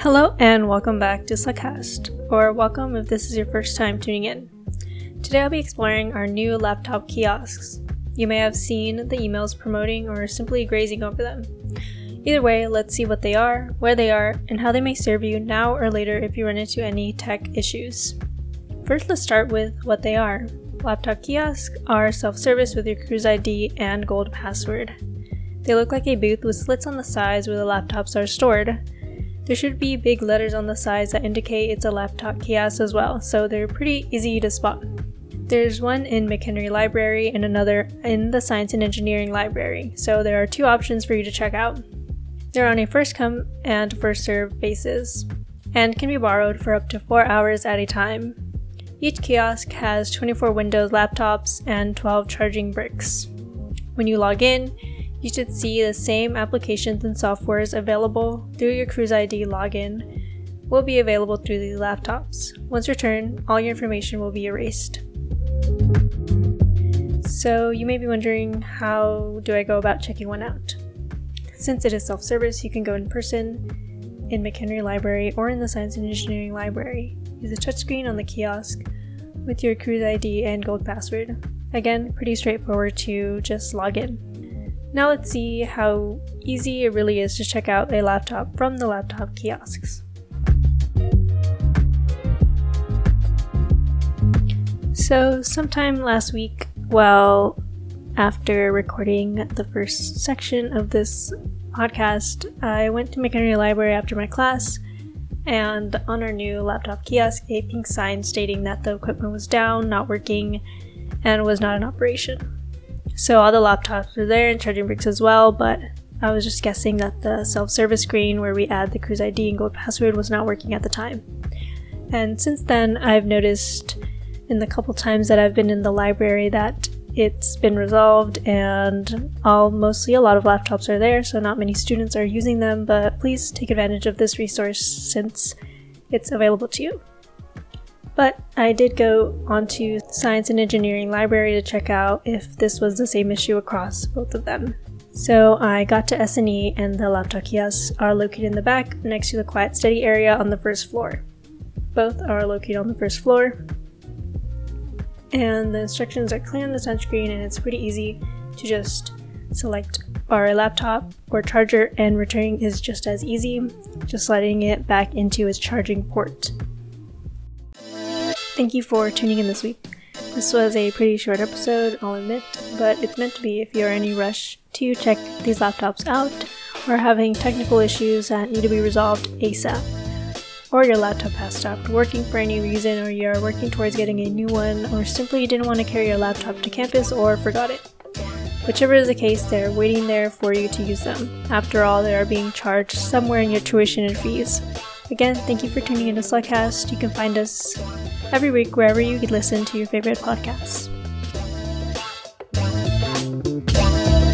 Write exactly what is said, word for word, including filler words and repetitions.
Hello and welcome back to Slugcast, or welcome if this is your first time tuning in. Today I'll be exploring our new laptop kiosks. You may have seen the emails promoting or simply grazing over them. Either way, let's see what they are, where they are, and how they may serve you now or later if you run into any tech issues. First, let's start with what they are. Laptop kiosks are self-service with your Cruz I D and gold password. They look like a booth with slits on the sides where the laptops are stored. There should be big letters on the sides that indicate it's a laptop kiosk as well, so they're pretty easy to spot. There's one in McHenry Library and another in the Science and Engineering Library, so there are two options for you to check out. They're on a first-come and first-served basis, and can be borrowed for up to four hours at a time. Each kiosk has twenty-four Windows laptops and twelve charging bricks. When you log in, you should see the same applications and softwares available through your Cruz I D login will be available through the laptops. Once returned, all your information will be erased. So you may be wondering, how do I go about checking one out? Since it is self-service, you can go in person in McHenry Library or in the Science and Engineering Library. Use a touchscreen on the kiosk with your Cruz I D and gold password. Again, pretty straightforward to just log in. Now let's see how easy it really is to check out a laptop from the laptop kiosks. So sometime last week, well, after recording the first section of this podcast, I went to McHenry Library after my class, and on our new laptop kiosk, a pink sign stating that the equipment was down, not working, and was not in operation. So all the laptops were there and charging bricks as well, but I was just guessing that the self-service screen where we add the Cruz I D and gold password was not working at the time. And since then, I've noticed in the couple times that I've been in the library that it's been resolved, and all mostly a lot of laptops are there, so not many students are using them, but please take advantage of this resource since it's available to you. But I did go onto Science and Engineering Library to check out if this was the same issue across both of them. So I got to S and E, and the laptop kiosks are located in the back next to the quiet study area on the first floor. Both are located on the first floor, and the instructions are clear on the touchscreen, and it's pretty easy to just select borrow a laptop or charger, and returning is just as easy, just sliding it back into its charging port. Thank you for tuning in this week. This was a pretty short episode, I'll admit, but it's meant to be if you're in any rush to check these laptops out or having technical issues that need to be resolved ASAP, or your laptop has stopped working for any reason, or you're working towards getting a new one, or simply you didn't want to carry your laptop to campus or forgot it. Whichever is the case, they're waiting there for you to use them. After all, they are being charged somewhere in your tuition and fees. Again, thank you for tuning into Slugcast. You can find us every week wherever you could listen to your favorite podcasts.